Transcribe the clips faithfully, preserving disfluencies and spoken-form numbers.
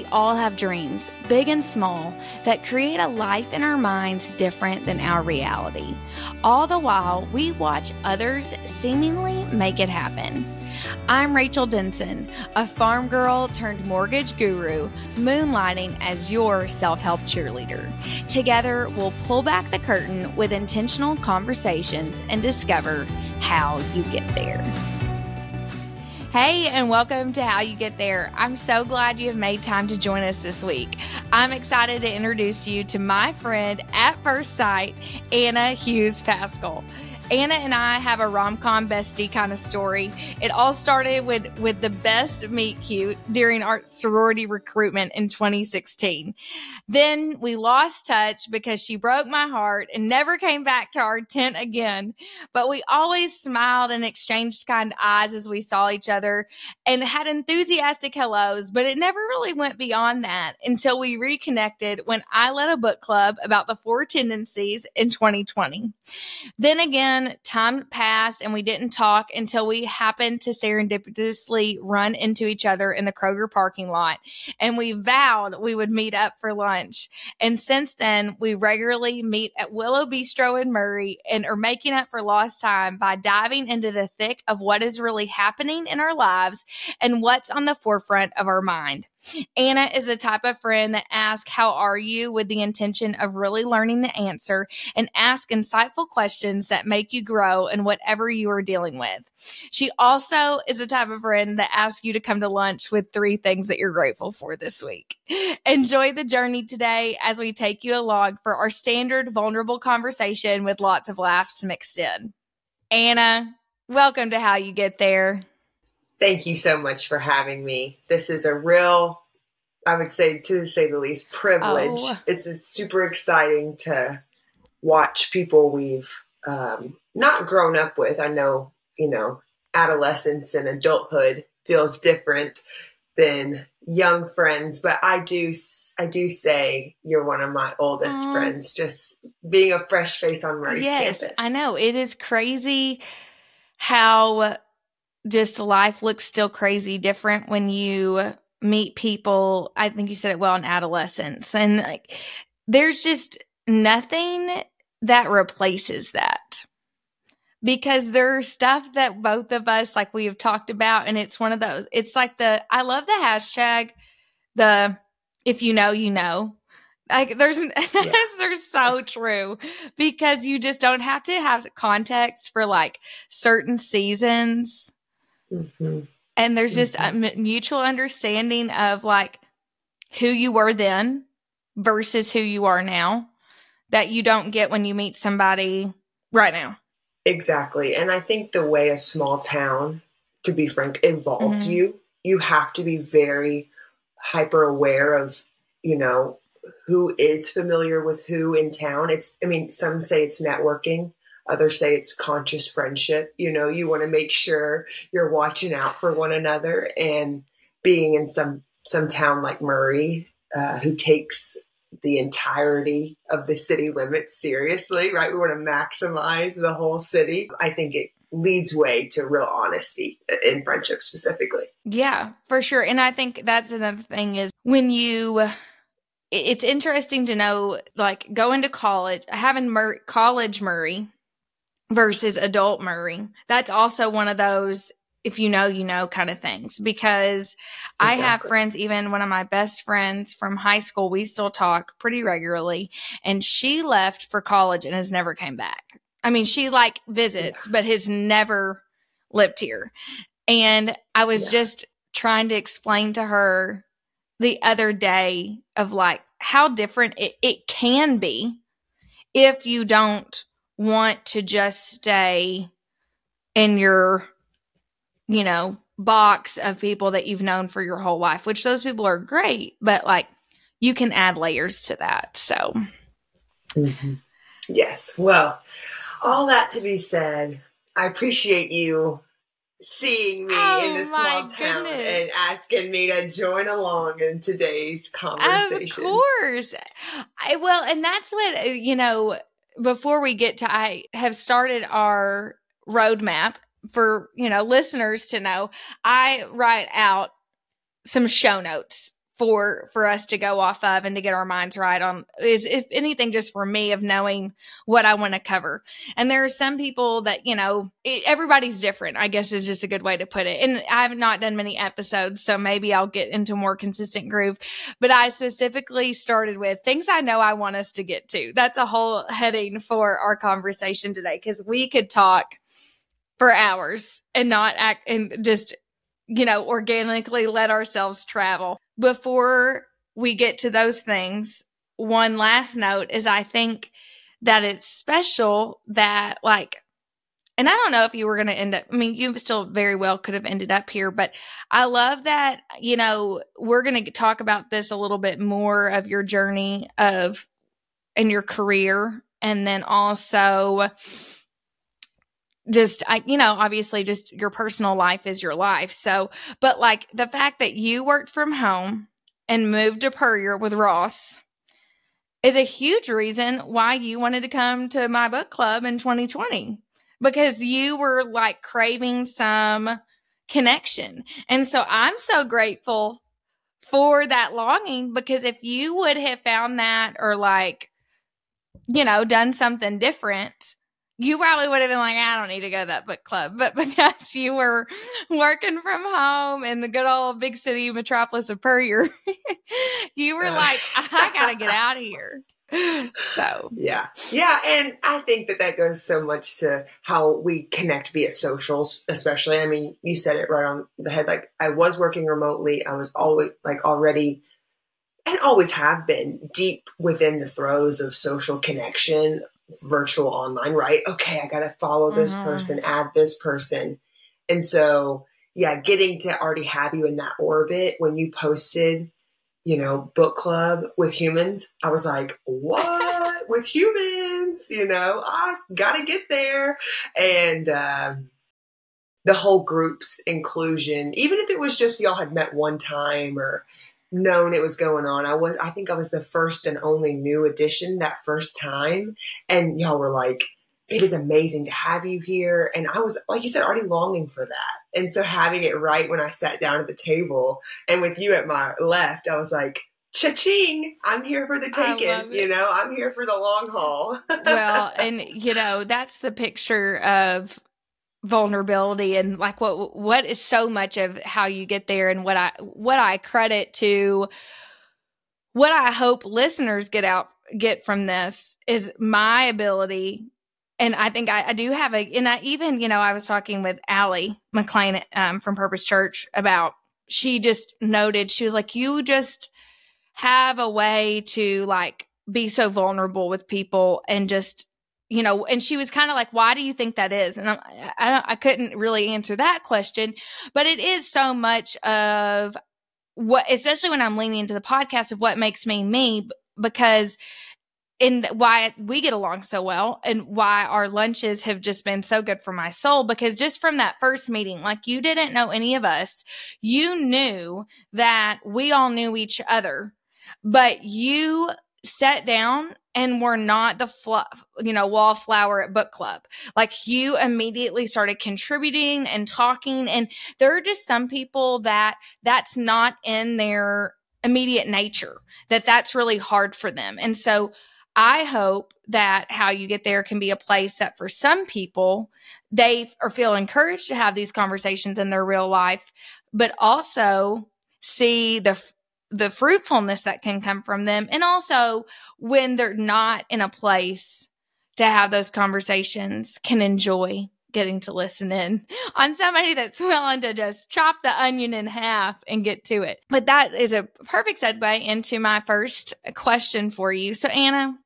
we all have dreams, big and small, that create a life in our minds different than our reality. All the while, we watch others seemingly make it happen. I'm Rachel Denson, a farm girl turned mortgage guru, moonlighting as your self-help cheerleader. Together, we'll pull back the curtain with intentional conversations and discover how you get there. Hey, and welcome to How You Get There. I'm so glad you have made time to join us this week. I'm excited to introduce you to my friend at first sight, Anna Hughes Paschall. Anna and I have a rom-com bestie kind of story. It all started with, with the best meet cute during our sorority recruitment in twenty sixteen. Then we lost touch because she broke my heart and never came back to our tent again. But we always smiled and exchanged kind eyes as we saw each other and had enthusiastic hellos, but it never really went beyond that until we reconnected when I led a book club about the four tendencies in twenty twenty. Then again, time passed and we didn't talk until we happened to serendipitously run into each other in the Kroger parking lot, and we vowed we would meet up for lunch. And since then, we regularly meet at Willow Bistro in Murray and are making up for lost time by diving into the thick of what is really happening in our lives and what's on the forefront of our mind. Anna is the type of friend that asks, "How are you?" with the intention of really learning the answer and ask insightful questions that make you grow in whatever you are dealing with. She also is the type of friend that asks you to come to lunch with three things that you're grateful for this week. Enjoy the journey today as we take you along for our standard vulnerable conversation with lots of laughs mixed in. Anna, welcome to How You Get There. Thank you so much for having me. This is a real, I would say, to say the least, privilege. Oh. It's, it's super exciting to watch people we've um, not grown up with. I know, you know, adolescence and adulthood feels different than young friends, but I do, I do say you're one of my oldest um, friends, just being a fresh face on Murray's yes, campus. I know. It is crazy how just life looks still crazy different when you meet people. I think you said it well, in adolescence, and like, there's just nothing that replaces that, because there's stuff that both of us, like we have talked about, and it's one of those, it's like the, I love the hashtag, the, if you know, you know, like there's, yeah. They're so true, because you just don't have to have context for like certain seasons. Mm-hmm. And there's mm-hmm. just a m- mutual understanding of like who you were then versus who you are now, that you don't get when you meet somebody right now. Exactly. And I think the way a small town, to be frank, involves mm-hmm. you, you have to be very hyper aware of, you know, who is familiar with who in town. It's, I mean, some say it's networking, others say it's conscious friendship. You know, you want to make sure you're watching out for one another, and being in some, some town like Murray, uh, who takes the entirety of the city limits seriously, right? We want to maximize the whole city. I think it leads way to real honesty in friendship specifically. Yeah, for sure. And I think that's another thing is when you, it's interesting to know, like going to college, having Mur- college Murray versus adult Murray. That's also one of those, if you know, you know, kind of things, because exactly. I have friends, even one of my best friends from high school, we still talk pretty regularly, and she left for college and has never came back. I mean, she like visits, yeah. but has never lived here. And I was yeah. just trying to explain to her the other day of like how different it, it can be if you don't want to just stay in your, you know, box of people that you've known for your whole life, which those people are great, but like you can add layers to that. So. Mm-hmm. Yes. Well, all that to be said, I appreciate you seeing me oh, in this small town goodness. and asking me to join along in today's conversation. Of course. I, well, and that's what, you know, before we get to, I have started our roadmap for, you know, listeners to know, I write out some show notes for for us to go off of and to get our minds right on is, if anything, just for me, of knowing what I want to cover. And there are some people that, you know, it, everybody's different, I guess is just a good way to put it. And I've not done many episodes, so maybe I'll get into a more consistent groove. But I specifically started with things I know I want us to get to. That's a whole heading for our conversation today, because we could talk for hours and not act and just, you know, organically let ourselves travel. Before we get to those things, one last note is I think that it's special that, like, and I don't know if you were going to end up, I mean, you still very well could have ended up here, but I love that, you know, we're going to talk about this a little bit more, of your journey of, and your career. And then also just, I, you know, obviously just your personal life is your life. So, but like the fact that you worked from home and moved to Puryear with Ross is a huge reason why you wanted to come to my book club in twenty twenty, because you were like craving some connection. And so I'm so grateful for that longing, because if you would have found that, or like, you know, done something different, you probably would have been like, I don't need to go to that book club. But because you were working from home in the good old big city metropolis of Puryear, you were uh, like, I got to get out of here. So, yeah. Yeah. And I think that that goes so much to how we connect via socials, especially. I mean, you said it right on the head. Like, I was working remotely. I was always like already and always have been deep within the throes of social connection, virtual, online, right? Okay, I got to follow this mm-hmm. person, add this person. And so, yeah, getting to already have you in that orbit when you posted, you know, book club with humans, I was like, what? With humans? You know, I got to get there. And um, the whole group's inclusion, even if it was just y'all had met one time or known it was going on. I was, I think I was the first and only new addition that first time. And y'all were like, it is amazing to have you here. And I was, like you said, already longing for that. And so having it right when I sat down at the table and with you at my left, I was like, cha-ching, I'm here for the taking, you know, I'm here for the long haul. Well, and you know, that's the picture of vulnerability, and like what what is so much of how you get there, and what I what I credit to, what I hope listeners get out get from this is my ability. And I think I, I do have a, and I even, you know, I was talking with Allie McLean um, from Purpose Church about, she just noted, she was like, you just have a way to like be so vulnerable with people and just, you know, and she was kind of like, why do you think that is? And I, I, I couldn't really answer that question, but it is so much of what, especially when I'm leaning into the podcast, of what makes me me, because in why we get along so well and why our lunches have just been so good for my soul, because just from that first meeting, like you didn't know any of us, you knew that we all knew each other, but you sat down and we're not the fluff, you know, wallflower at book club. Like you immediately started contributing and talking. And there are just some people that that's not in their immediate nature, that that's really hard for them. And so I hope that How You Get There can be a place that for some people, they are feel encouraged to have these conversations in their real life, but also see the the fruitfulness that can come from them. And also when they're not in a place to have those conversations, can enjoy getting to listen in on somebody that's willing to just chop the onion in half and get to it. But that is a perfect segue into my first question for you. So Anna,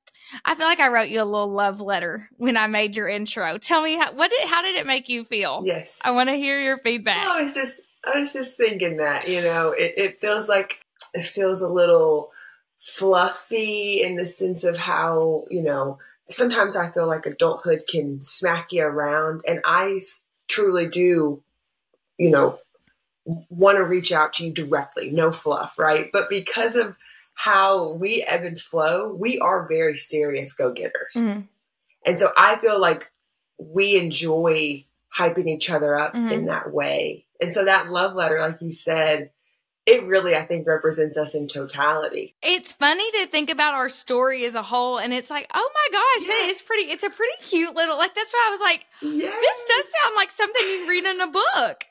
I feel like I wrote you a little love letter when I made your intro. Tell me, how, what did, how did it make you feel? Yes. I want to hear your feedback. No, it's just, I was just thinking that, you know, it, it feels like, it feels a little fluffy in the sense of how, you know, sometimes I feel like adulthood can smack you around, and I truly do, you know, want to reach out to you directly, no fluff, right? But because of how we ebb and flow, we are very serious go-getters. Mm-hmm. And so I feel like we enjoy hyping each other up mm-hmm. in that way. And so that love letter, like you said, it really, I think, represents us in totality. It's funny to think about our story as a whole, and it's like, oh my gosh, yes. that is pretty. It's a pretty cute little, like, that's why I was like, yes. this does sound like something you read in a book.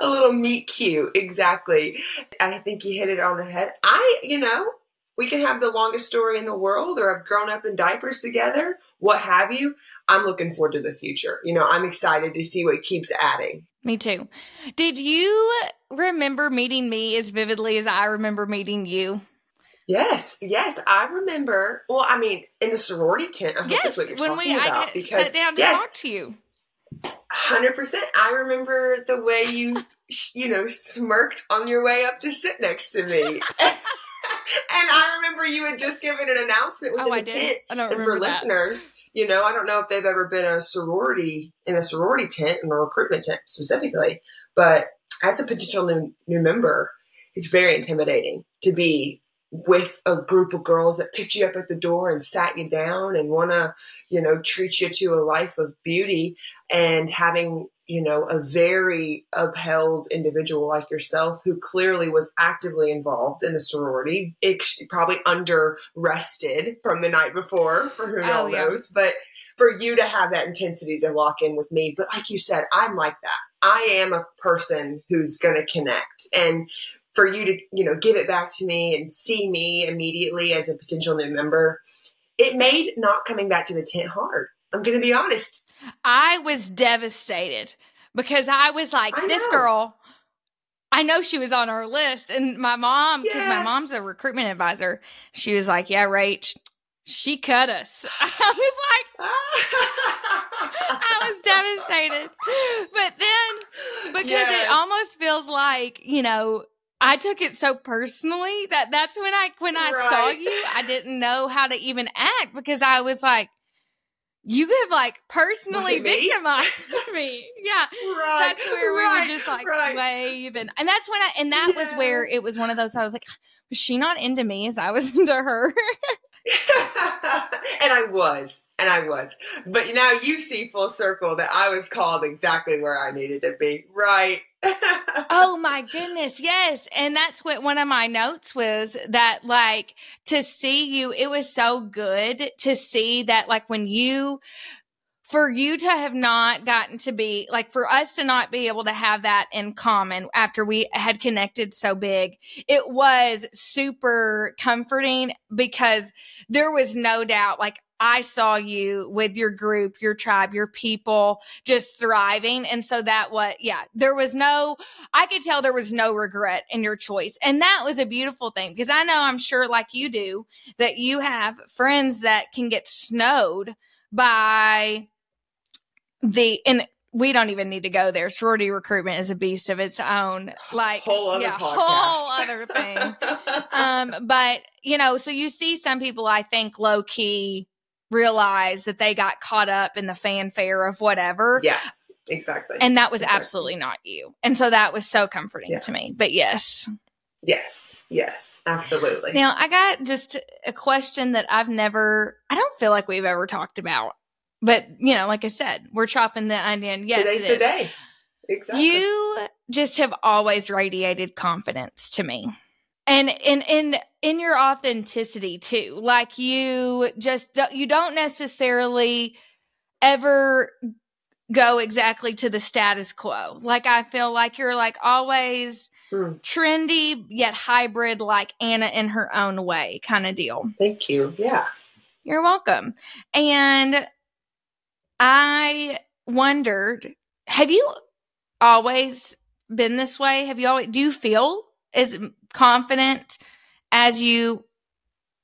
A little meet cute. Exactly. I think you hit it on the head. I, you know, we can have the longest story in the world, or I've grown up in diapers together, what have you. I'm looking forward to the future. You know, I'm excited to see what keeps adding. Me too. Did you remember meeting me as vividly as I remember meeting you? Yes. Yes. I remember. Well, I mean, in the sorority tent, I think yes, that's what you're when talking we, about. I because, sat down to yes, talk to you. one hundred percent. I remember the way you, you know, smirked on your way up to sit next to me. And I remember you had just given an announcement within oh, the tent. I don't and for that. Listeners, you know, I don't know if they've ever been a sorority in a sorority tent, in a recruitment tent specifically, but as a potential new, new member, it's very intimidating to be with a group of girls that picked you up at the door and sat you down and want to, you know, treat you to a life of beauty, and having, you know, a very upheld individual like yourself who clearly was actively involved in the sorority, probably under rested from the night before, for who oh, yeah. knows, but for you to have that intensity to walk in with me. But like you said, I'm like that. I am a person who's going to connect, and for you to, you know, give it back to me and see me immediately as a potential new member, it made not coming back to the tent hard. I'm going to be honest. I was devastated because I was like, I this know. girl, I know she was on our list. And my mom, because yes. my mom's a recruitment advisor, she was like, yeah, Rach, she cut us. I was like, I was devastated. But then, because yes. it almost feels like, you know, I took it so personally that that's when I, when I right. saw you, I didn't know how to even act, because I was like, you have like personally victimized me? me. Yeah. Right. That's where we right. were just like right. waving. And that's when I, and that yes. was where it was one of those, I was like, was she not into me as I was into her? And I was, and I was, but now you see full circle that I was called exactly where I needed to be. Right. Oh my goodness. Yes. And that's what one of my notes was, that like to see you, it was so good to see that, like when you, for you to have not gotten to be like, for us to not be able to have that in common after we had connected so big, it was super comforting, because there was no doubt, like I saw you with your group, your tribe, your people just thriving. And so that was, yeah, there was no, I could tell there was no regret in your choice. And that was a beautiful thing, because I know, I'm sure like you do, that you have friends that can get snowed by the, and we don't even need to go there. Sorority recruitment is a beast of its own, like whole other yeah, podcast. whole other thing. um, but you know, so you see some people, I think low key, realize that they got caught up in the fanfare of whatever. Yeah, exactly. And that was exactly. absolutely not you. And so that was so comforting yeah. to me. But yes. Yes, yes, absolutely. Now, I got just a question that I've never, I don't feel like we've ever talked about. But, you know, like I said, we're chopping the onion. Yes, Today's it is. the day. Exactly. You just have always radiated confidence to me. And in, in, in your authenticity too, like you just, don't, you don't necessarily ever go exactly to the status quo. Like, I feel like you're like always hmm. trendy yet hybrid, like Anna in her own way kind of deal. Thank you. Yeah. You're welcome. And I wondered, have you always been this way? Have you always, do you feel as confident as you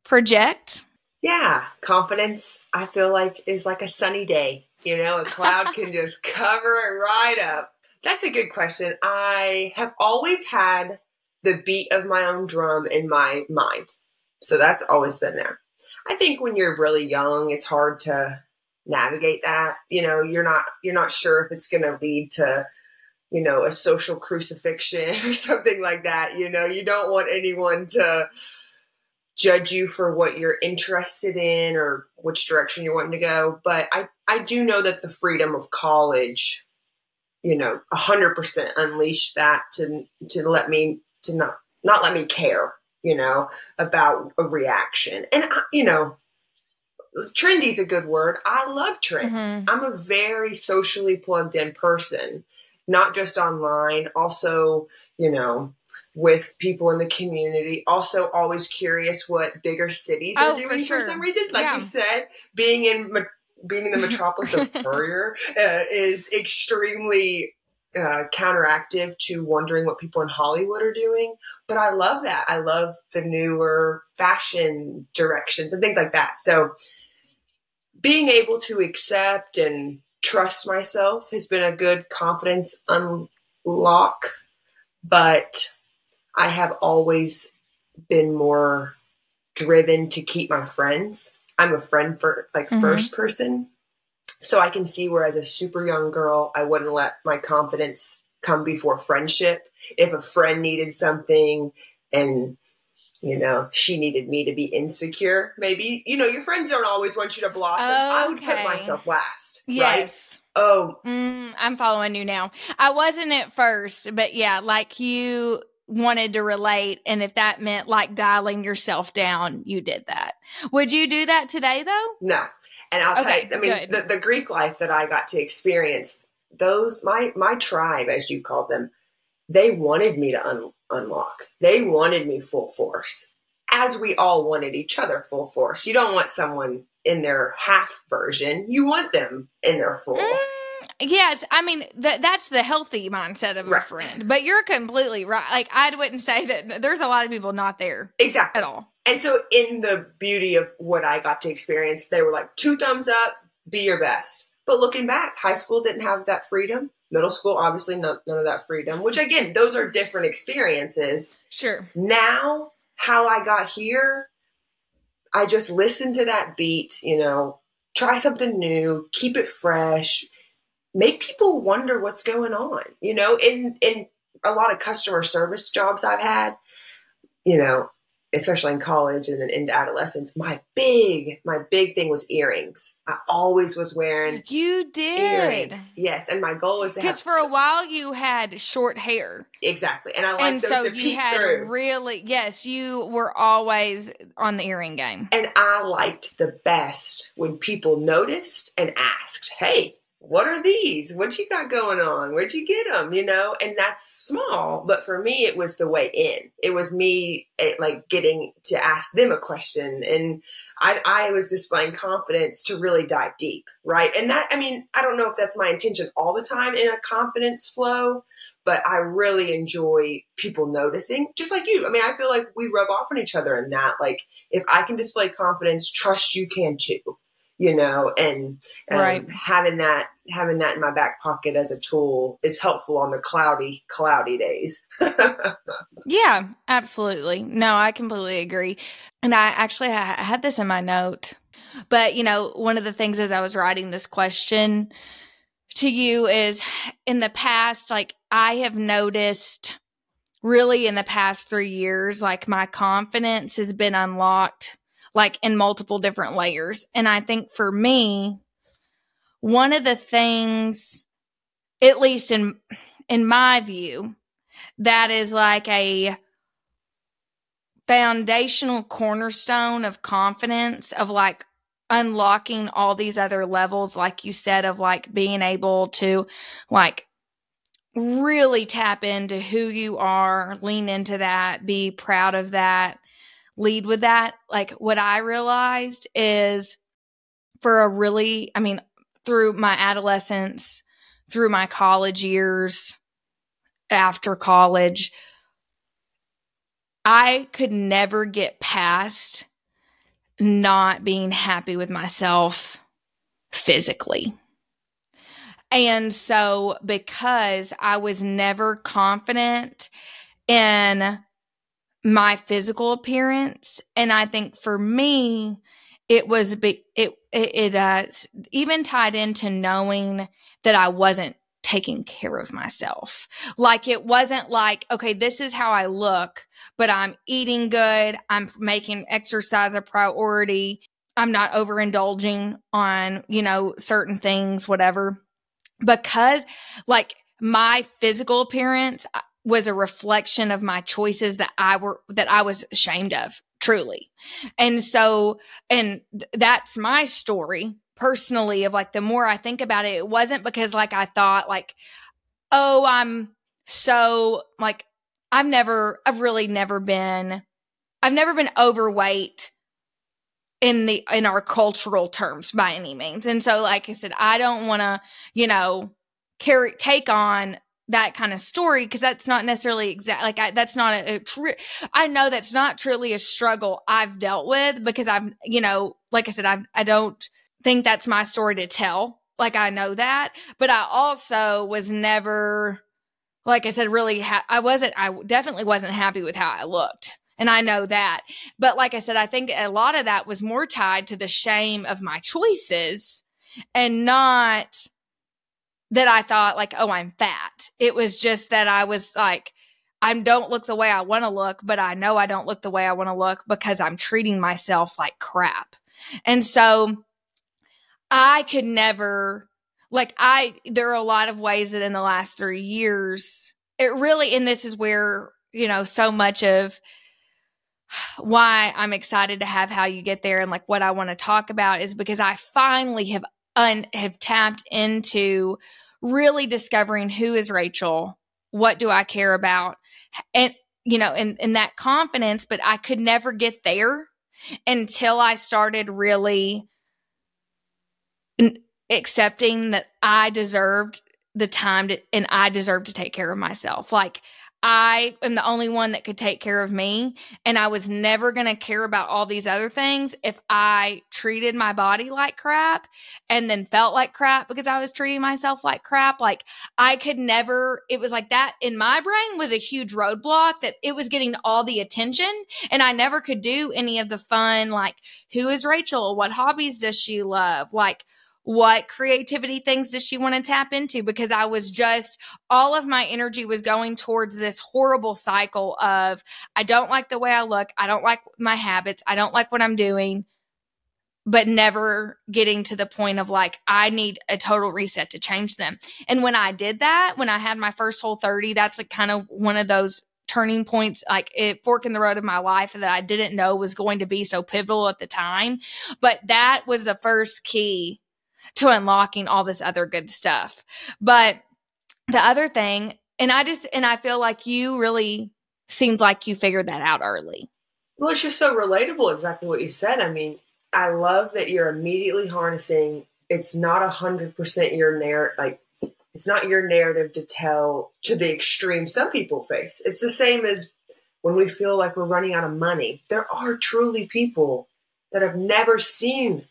project? Yeah. Confidence, I feel like, is like a sunny day. You know, a cloud can just cover it right up. That's a good question. I have always had the beat of my own drum in my mind. So that's always been there. I think when you're really young, it's hard to navigate that. You know, you're not, you're not sure if it's going to lead to, you know, a social crucifixion or something like that. You know, you don't want anyone to judge you for what you're interested in or which direction you're wanting to go. But I, I do know that the freedom of college, you know, a hundred percent unleashed that to, to let me, to not not let me care, you know, about a reaction. And, I, you know, trendy is a good word. I love trends. Mm-hmm. I'm a very socially plugged in person, not just online, also, you know, with people in the community, also always curious what bigger cities oh, are doing for, sure. for some reason. Like yeah. you said, being in being in the metropolis of Puryear uh, is extremely uh, counteractive to wondering what people in Hollywood are doing. But I love that. I love the newer fashion directions and things like that. So being able to accept and trust myself has been a good confidence unlock, but I have always been more driven to keep my friends. I'm a friend for like mm-hmm. first person. So I can see where as a super young girl, I wouldn't let my confidence come before friendship. If a friend needed something and, you know, she needed me to be insecure, maybe, you know, your friends don't always want you to blossom. Okay. I would put myself last. Yes. Right? Oh, mm, I'm following you now. I wasn't at first, but yeah, like you wanted to relate. And if that meant like dialing yourself down, you did that. Would you do that today though? No. And I'll okay, tell you, I mean, the, the Greek life that I got to experience, those, my, my tribe, as you called them, they wanted me to un- unlock. They wanted me full force, as we all wanted each other full force. You don't want someone in their half version. You want them in their full. Mm. Yes, I mean, th- that's the healthy mindset of a right. friend, but you're completely right. Like, I wouldn't say that there's a lot of people not there exactly at all. And so in the beauty of what I got to experience, they were like, two thumbs up, be your best. But looking back, high school didn't have that freedom. Middle school, obviously none, none of that freedom, which again, those are different experiences. Sure. Now, how I got here, I just listened to that beat, you know, try something new, keep it fresh, make people wonder what's going on. You know, in, in a lot of customer service jobs I've had, you know, especially in college and then into adolescence, my big, my big thing was earrings. I always was wearing you did. earrings. Yes. And my goal was to have. Because for a while you had short hair. Exactly. And I liked and those so to you peek had through. Really, yes, you were always on the earring game. And I liked the best when people noticed and asked, hey, what are these? What you got going on? Where'd you get them? You know, and that's small. But for me, it was the way in. It was me it, like getting to ask them a question. And I, I was displaying confidence to really dive deep. Right. And that, I mean, I don't know if that's my intention all the time in a confidence flow, but I really enjoy people noticing just like you. I mean, I feel like we rub off on each other in that. Like if I can display confidence, trust you can too. You know, and um, right. having that having that in my back pocket as a tool is helpful on the cloudy, cloudy days. Yeah, absolutely. No, I completely agree. And I actually I had this in my note. But, you know, one of the things as I was writing this question to you is in the past, like I have noticed really in the past three years, like my confidence has been unlocked like in multiple different layers. And I think for me, one of the things, at least in in my view, that is like a foundational cornerstone of confidence, of like unlocking all these other levels, like you said, of like being able to like really tap into who you are, lean into that, be proud of that. Lead with that. Like what I realized is for a really, I mean, through my adolescence, through my college years, after college, I could never get past not being happy with myself physically. And so because I was never confident in my physical appearance. And I think for me, it was, be- it, it, it uh, even tied into knowing that I wasn't taking care of myself. Like it wasn't like, okay, this is how I look, but I'm eating good. I'm making exercise a priority. I'm not overindulging on, you know, certain things, whatever, because like my physical appearance, I, was a reflection of my choices that I were, that I was ashamed of, truly. And so, and th- that's my story personally of like, the more I think about it, it wasn't because like, I thought like, oh, I'm so like, I've never, I've really never been, I've never been overweight in the, in our cultural terms by any means. And so, like I said, I don't want to, you know, carry, take on that kind of story, because that's not necessarily exact. Like I, that's not a, a true, I know that's not truly a struggle I've dealt with, because I've, you know, like I said, I I don't think that's my story to tell. Like I know that, but I also was never, like I said, really, ha- I wasn't, I definitely wasn't happy with how I looked. And I know that, but like I said, I think a lot of that was more tied to the shame of my choices, and not that I thought like, oh, I'm fat. It was just that I was like, I don't look the way I want to look, but I know I don't look the way I want to look because I'm treating myself like crap. And so I could never, like I, there are a lot of ways that in the last three years, it really, and this is where, you know, so much of why I'm excited to have How You Get There and like what I want to talk about is because I finally have un- have tapped into really discovering who is Rachel, what do I care about, and you know, and, and that confidence. But I could never get there until I started really n- accepting that I deserved the time to, and I deserved to take care of myself. Like, I am the only one that could take care of me, and I was never going to care about all these other things if I treated my body like crap and then felt like crap because I was treating myself like crap. Like I could never, it was like that in my brain was a huge roadblock, that it was getting all the attention, and I never could do any of the fun, like who is Rachel? What hobbies does she love? Like what creativity things does she want to tap into? Because I was just, all of my energy was going towards this horrible cycle of, I don't like the way I look. I don't like my habits. I don't like what I'm doing, but never getting to the point of like, I need a total reset to change them. And when I did that, when I had my first Whole thirty, that's like kind of one of those turning points, like it fork in the road of my life that I didn't know was going to be so pivotal at the time. But that was the first key to unlocking all this other good stuff. But the other thing, and I just, and I feel like you really seemed like you figured that out early. Well, it's just so relatable, exactly what you said. I mean, I love that you're immediately harnessing, it's not a hundred percent your narrative, like it's not your narrative to tell to the extreme some people face. It's the same as when we feel like we're running out of money. There are truly people that have never seen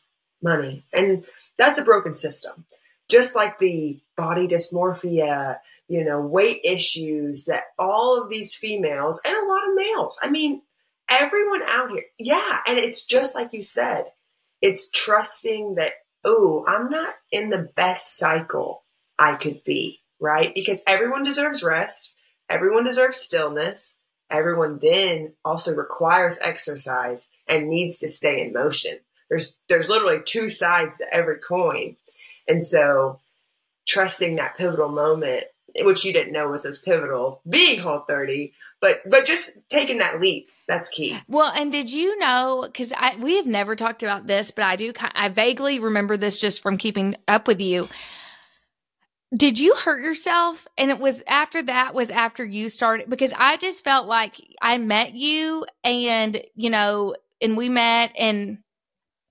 money, and that's a broken system. Just like the body dysmorphia, you know, weight issues that all of these females and a lot of males, I mean, everyone out here. Yeah. And it's just like you said, it's trusting that, oh, I'm not in the best cycle I could be, right? Because everyone deserves rest. Everyone deserves stillness. Everyone then also requires exercise and needs to stay in motion. There's there's literally two sides to every coin. And so trusting that pivotal moment, which you didn't know was as pivotal, being Whole thirty, but but just taking that leap, that's key. Well, and did you know, because I we have never talked about this, but I do I vaguely remember this just from keeping up with you. Did you hurt yourself? And it was after that was after you started, because I just felt like I met you and, you know, and we met and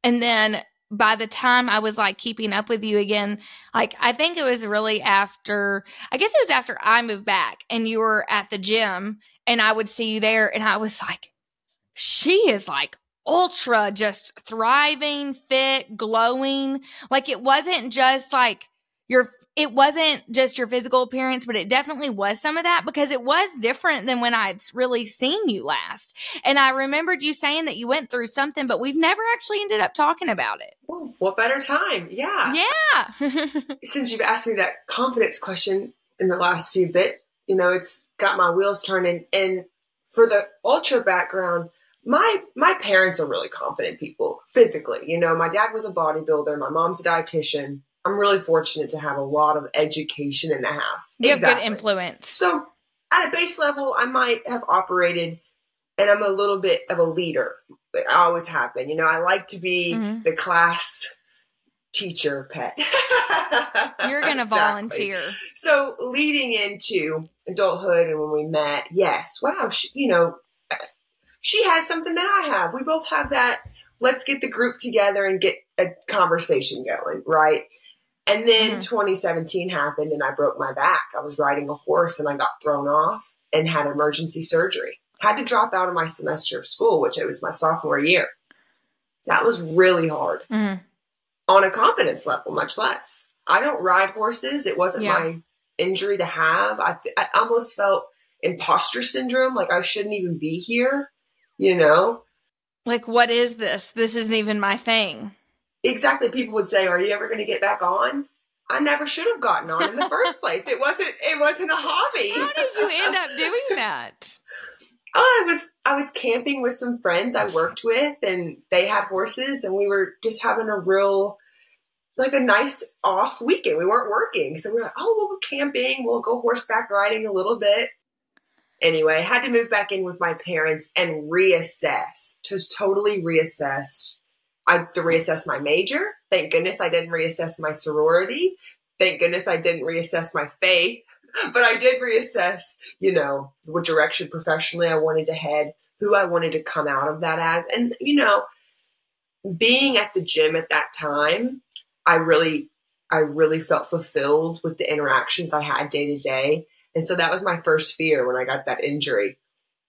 And then by the time I was like keeping up with you again, like I think it was really after, I guess it was after I moved back and you were at the gym and I would see you there and I was like, she is like ultra just thriving, fit, glowing. Like it wasn't just like your, it wasn't just your physical appearance, but it definitely was some of that because it was different than when I'd really seen you last. And I remembered you saying that you went through something, but we've never actually ended up talking about it. Well, what better time? Yeah. Yeah. Since you've asked me that confidence question in the last few bit, you know, it's got my wheels turning. And for the ultra background, my, my parents are really confident people physically. You know, my dad was a bodybuilder. My mom's a dietitian. I'm really fortunate to have a lot of education in the house. You have exactly. Good influence. So at a base level, I might have operated, and I'm a little bit of a leader. I always have been. You know, I like to be mm-hmm. the class teacher pet. You're going to exactly. volunteer. So leading into adulthood and when we met, yes, wow, she, you know, she has something that I have. We both have that. Let's get the group together and get a conversation going, right? And then mm-hmm. twenty seventeen happened and I broke my back. I was riding a horse and I got thrown off and had emergency surgery. Had to drop out of my semester of school, which it was my sophomore year. That was really hard. Mm-hmm. On a confidence level, much less. I don't ride horses. It wasn't yeah. my injury to have. I, th- I almost felt imposter syndrome, like I shouldn't even be here, you know? Like, what is this? This isn't even my thing. Exactly. People would say, are you ever going to get back on? I never should have gotten on in the first place. It wasn't, it wasn't a hobby. How did you end up doing that? Oh, I was I was camping with some friends I worked with, and they had horses, and we were just having a real, like a nice off weekend. We weren't working, so we were like, oh, we'll go camping. We'll go horseback riding a little bit. Anyway, had to move back in with my parents and reassess, just totally reassess. I had to reassess my major. Thank goodness I didn't reassess my sorority. Thank goodness I didn't reassess my faith. But I did reassess, you know, what direction professionally I wanted to head, who I wanted to come out of that as. And, you know, being at the gym at that time, I really, I really felt fulfilled with the interactions I had day to day. And so that was my first fear when I got that injury.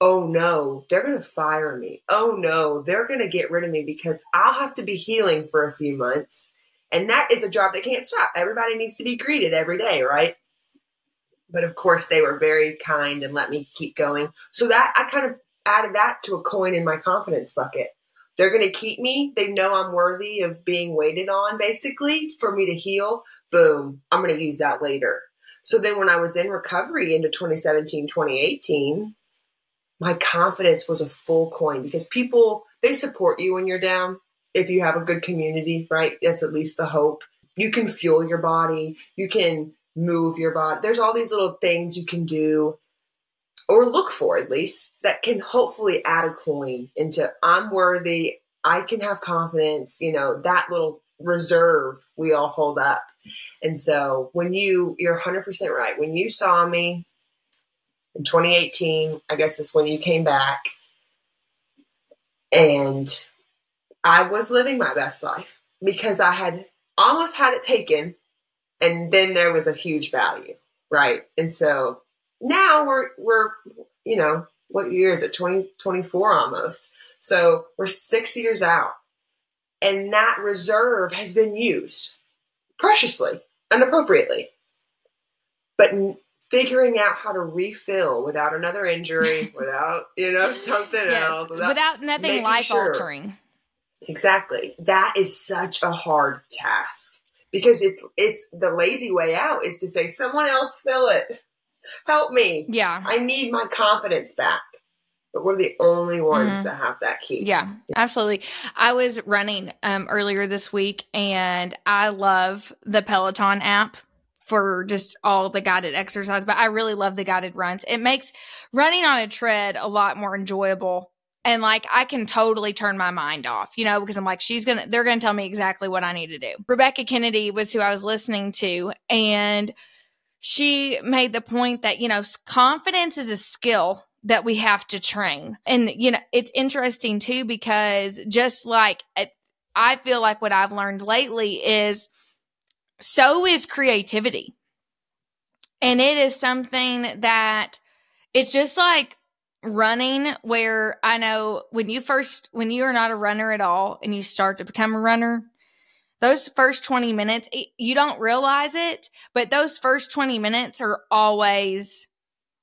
Oh no, they're going to fire me. Oh no, they're going to get rid of me because I'll have to be healing for a few months. And that is a job that can't stop. Everybody needs to be greeted every day, right? But of course, they were very kind and let me keep going. So that I kind of added that to a coin in my confidence bucket. They're going to keep me. They know I'm worthy of being waited on, basically, for me to heal. Boom. I'm going to use that later. So then when I was in recovery into twenty seventeen, twenty eighteen, my confidence was a full coin because people, they support you when you're down. If you have a good community, right? That's at least the hope. You can fuel your body. You can move your body. There's all these little things you can do or look for, at least, that can hopefully add a coin into I'm worthy. I can have confidence, you know, that little reserve we all hold up. And so when you, you're one hundred percent right. When you saw me in twenty eighteen, I guess that's when you came back, and I was living my best life because I had almost had it taken. And then there was a huge value, right? And so now we're, we're, you know, what year is it? twenty twenty-four almost. So we're six years out. And that reserve has been used preciously and appropriately. But n- figuring out how to refill without another injury, without, you know, something yes. else. Without, without nothing life-altering. Sure. Exactly. That is such a hard task. Because it's it's the lazy way out is to say, someone else fill it. Help me. Yeah. I need my confidence back. But we're the only ones mm-hmm. that have that key. Yeah, absolutely. I was running um, earlier this week, and I love the Peloton app for just all the guided exercise. But I really love the guided runs. It makes running on a tread a lot more enjoyable. And like, I can totally turn my mind off, you know, because I'm like, she's going to, they're going to tell me exactly what I need to do. Rebecca Kennedy was who I was listening to. And she made the point that, you know, confidence is a skill that we have to train. And, you know, it's interesting too, because just like, I feel like what I've learned lately is so is creativity. And it is something that it's just like, running, where I know when you first, when you are not a runner at all and you start to become a runner, those first twenty minutes, it, you don't realize it, but those first twenty minutes are always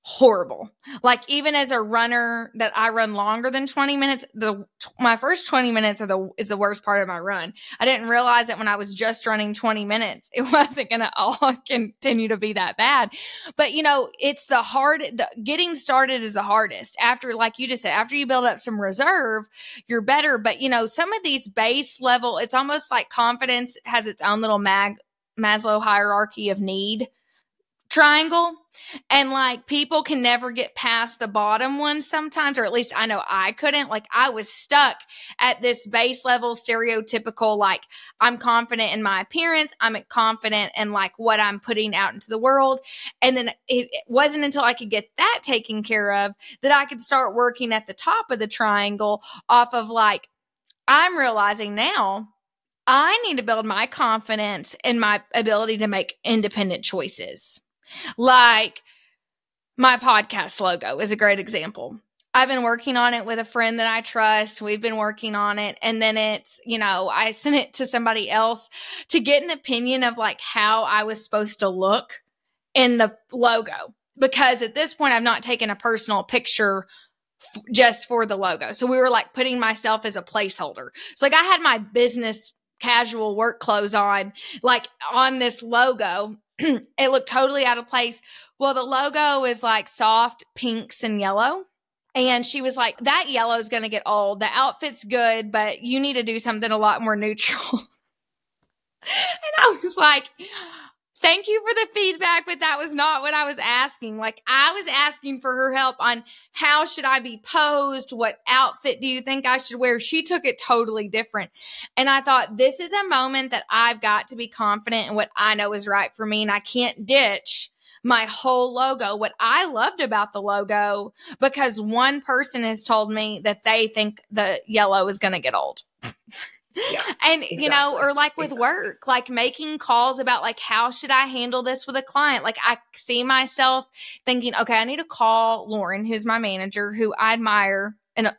horrible. Like even as a runner that I run longer than twenty minutes, the my first twenty minutes are the is the worst part of my run. I didn't realize that when I was just running twenty minutes, it wasn't going to all continue to be that bad. But you know, it's the hard the, getting started is the hardest. After, like you just said, after you build up some reserve, you're better. But you know, some of these base level, it's almost like confidence has its own little mag Maslow hierarchy of need. triangle, and like people can never get past the bottom one sometimes, or at least I know I couldn't. Like I was stuck at this base level stereotypical, like I'm confident in my appearance, I'm confident in like what I'm putting out into the world. And then it, it wasn't until I could get that taken care of that I could start working at the top of the triangle off of like, I'm realizing now I need to build my confidence in my ability to make independent choices. Like my podcast logo is a great example. I've been working on it with a friend that I trust. We've been working on it. And then it's, you know, I sent it to somebody else to get an opinion of like how I was supposed to look in the logo. Because at this point, I've not taken a personal picture f- just for the logo. So we were like putting myself as a placeholder. So like I had my business casual work clothes on, like on this logo. It looked totally out of place. Well, the logo is like soft pinks and yellow. And she was like, that yellow is going to get old. The outfit's good, but you need to do something a lot more neutral. And I was like, thank you for the feedback, but that was not what I was asking. Like I was asking for her help on how should I be posed? What outfit do you think I should wear? She took it totally different. And I thought, this is a moment that I've got to be confident in what I know is right for me. And I can't ditch my whole logo, what I loved about the logo, because one person has told me that they think the yellow is going to get old. Yeah, and, exactly. You know, or like with exactly. work, like making calls about like, how should I handle this with a client? Like I see myself thinking, okay, I need to call Lauren, who's my manager, who I admire in,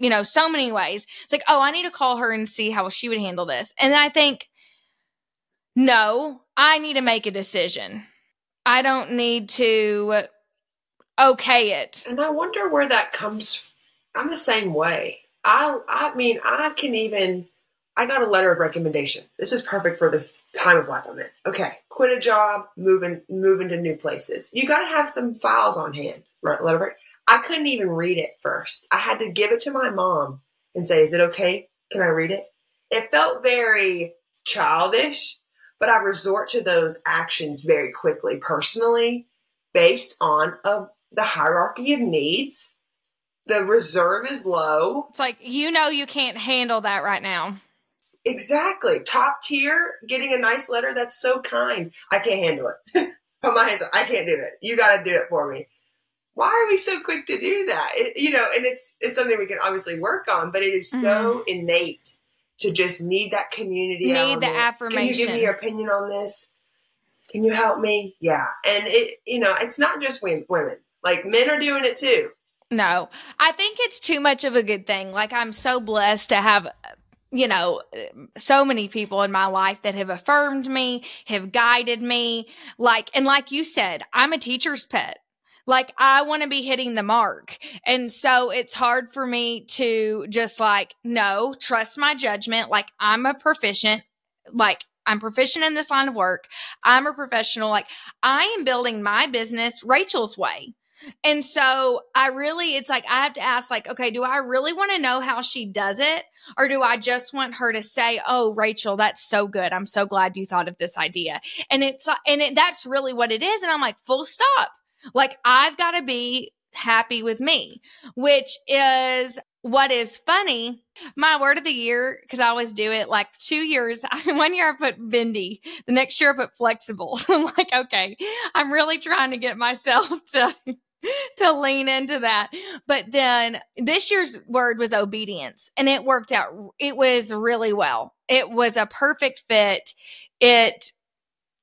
you know, so many ways. It's like, oh, I need to call her and see how she would handle this. And I think, no, I need to make a decision. I don't need to okay it. And I wonder where that comes from. I'm the same way. I, I mean, I can even... I got a letter of recommendation. This is perfect for this time of life I'm in. Okay, quit a job, moving, moving to new places. You got to have some files on hand. Right, letter. I couldn't even read it first. I had to give it to my mom and say, "Is it okay? Can I read it?" It felt very childish, but I resort to those actions very quickly, personally, based on a, the hierarchy of needs. The reserve is low. It's like you know you can't handle that right now. Exactly. Top tier, getting a nice letter. That's so kind. I can't handle it. Put my hands up. I can't do it. You got to do it for me. Why are we so quick to do that? It, you know, and it's, it's something we can obviously work on, but it is mm-hmm. so innate to just need that community. Need element. The affirmation. Can you give me your opinion on this? Can you help me? Yeah. And it, you know, it's not just women, women, like men are doing it too. No, I think it's too much of a good thing. Like I'm so blessed to have you know, so many people in my life that have affirmed me, have guided me. Like, and like you said, I'm a teacher's pet. Like I want to be hitting the mark. And so it's hard for me to just like, no, trust my judgment. Like I'm a proficient, like I'm proficient in this line of work. I'm a professional. Like I am building my business Rachel's way. And so I really, it's like, I have to ask like, okay, do I really want to know how she does it? Or do I just want her to say, oh, Rachel, that's so good. I'm so glad you thought of this idea. And it's, and it, that's really what it is. And I'm like, full stop. Like I've got to be happy with me, which is what is funny. My word of the year, because I always do it like two years. I, one year I put bendy. The next year I put flexible. I'm like, okay, I'm really trying to get myself to... to lean into that. But then this year's word was obedience, and it worked out. It was really well. It was a perfect fit. It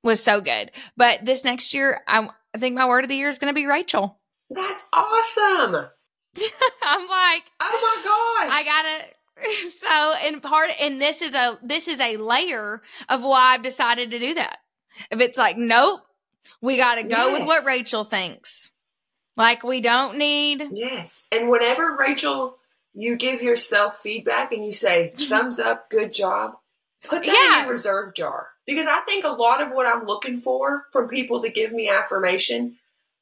was so good. But this next year, I, I think my word of the year is going to be Rachel. That's awesome. I'm like, oh my gosh. I got to. So, and part, and this is a, this is a layer of why I've decided to do that. If it's like, nope, we got to go yes. with what Rachel thinks. Like we don't need. Yes. And whenever, Rachel, you give yourself feedback and you say, thumbs up, good job, put that yeah. in your reserve jar. Because I think a lot of what I'm looking for from people to give me affirmation,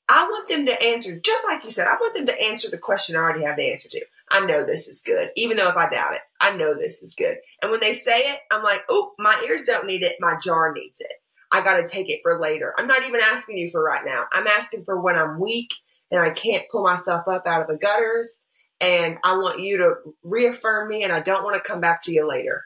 I want them to answer, just like you said, I want them to answer the question I already have the answer to. I know this is good. Even though if I doubt it, I know this is good. And when they say it, I'm like, oh, my ears don't need it. My jar needs it. I got to take it for later. I'm not even asking you for right now. I'm asking for when I'm weak and I can't pull myself up out of the gutters. And I want you to reaffirm me, and I don't want to come back to you later.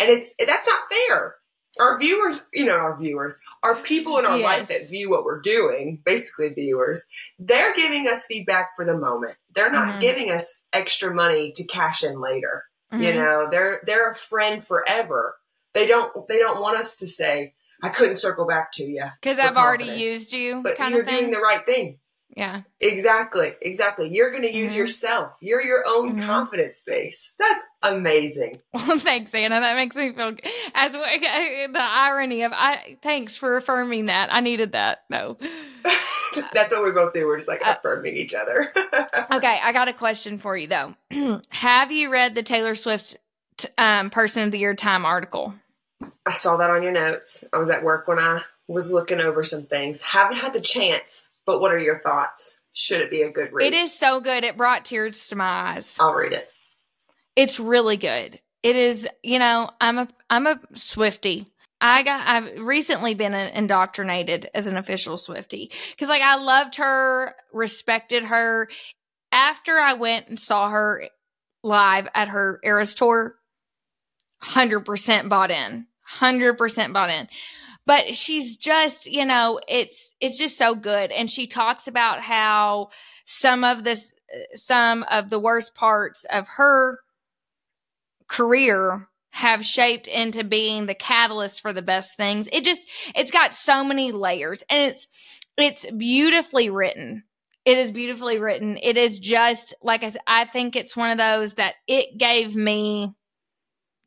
And it's that's not fair. Our viewers, you know, our viewers, our people in our yes. life that view what we're doing, basically viewers, they're giving us feedback for the moment. They're not mm-hmm. giving us extra money to cash in later. Mm-hmm. You know, they're they're a friend forever. They don't they don't want us to say, I couldn't circle back to you. Because I've confidence. already used you. But kind you're of thing. doing the right thing. Yeah. Exactly. Exactly. You're going to use mm-hmm. yourself. You're your own mm-hmm. confidence base. That's amazing. Well, thanks, Anna. That makes me feel good. As the irony of I. Thanks for affirming that. I needed that. No. That's what we both do. We're just like uh, affirming each other. Okay, I got a question for you though. Have you read the Taylor Swift um, Person of the Year Time article? I saw that on your notes. I was at work when I was looking over some things. Haven't had the chance. But what are your thoughts? Should it be a good read? It is so good. It brought tears to my eyes. I'll read it. It's really good. It is, you know, I'm a I'm a Swiftie. I got I've recently been indoctrinated as an official Swiftie because like I loved her, respected her. After I went and saw her live at her Eras Tour, one hundred percent bought in. one hundred percent bought in. But she's just, you know, it's it's just so good. And she talks about how some of this, some of the worst parts of her career have shaped into being the catalyst for the best things. It just, it's got so many layers, and it's it's beautifully written. It is beautifully written. It is just like I said, I think it's one of those that it gave me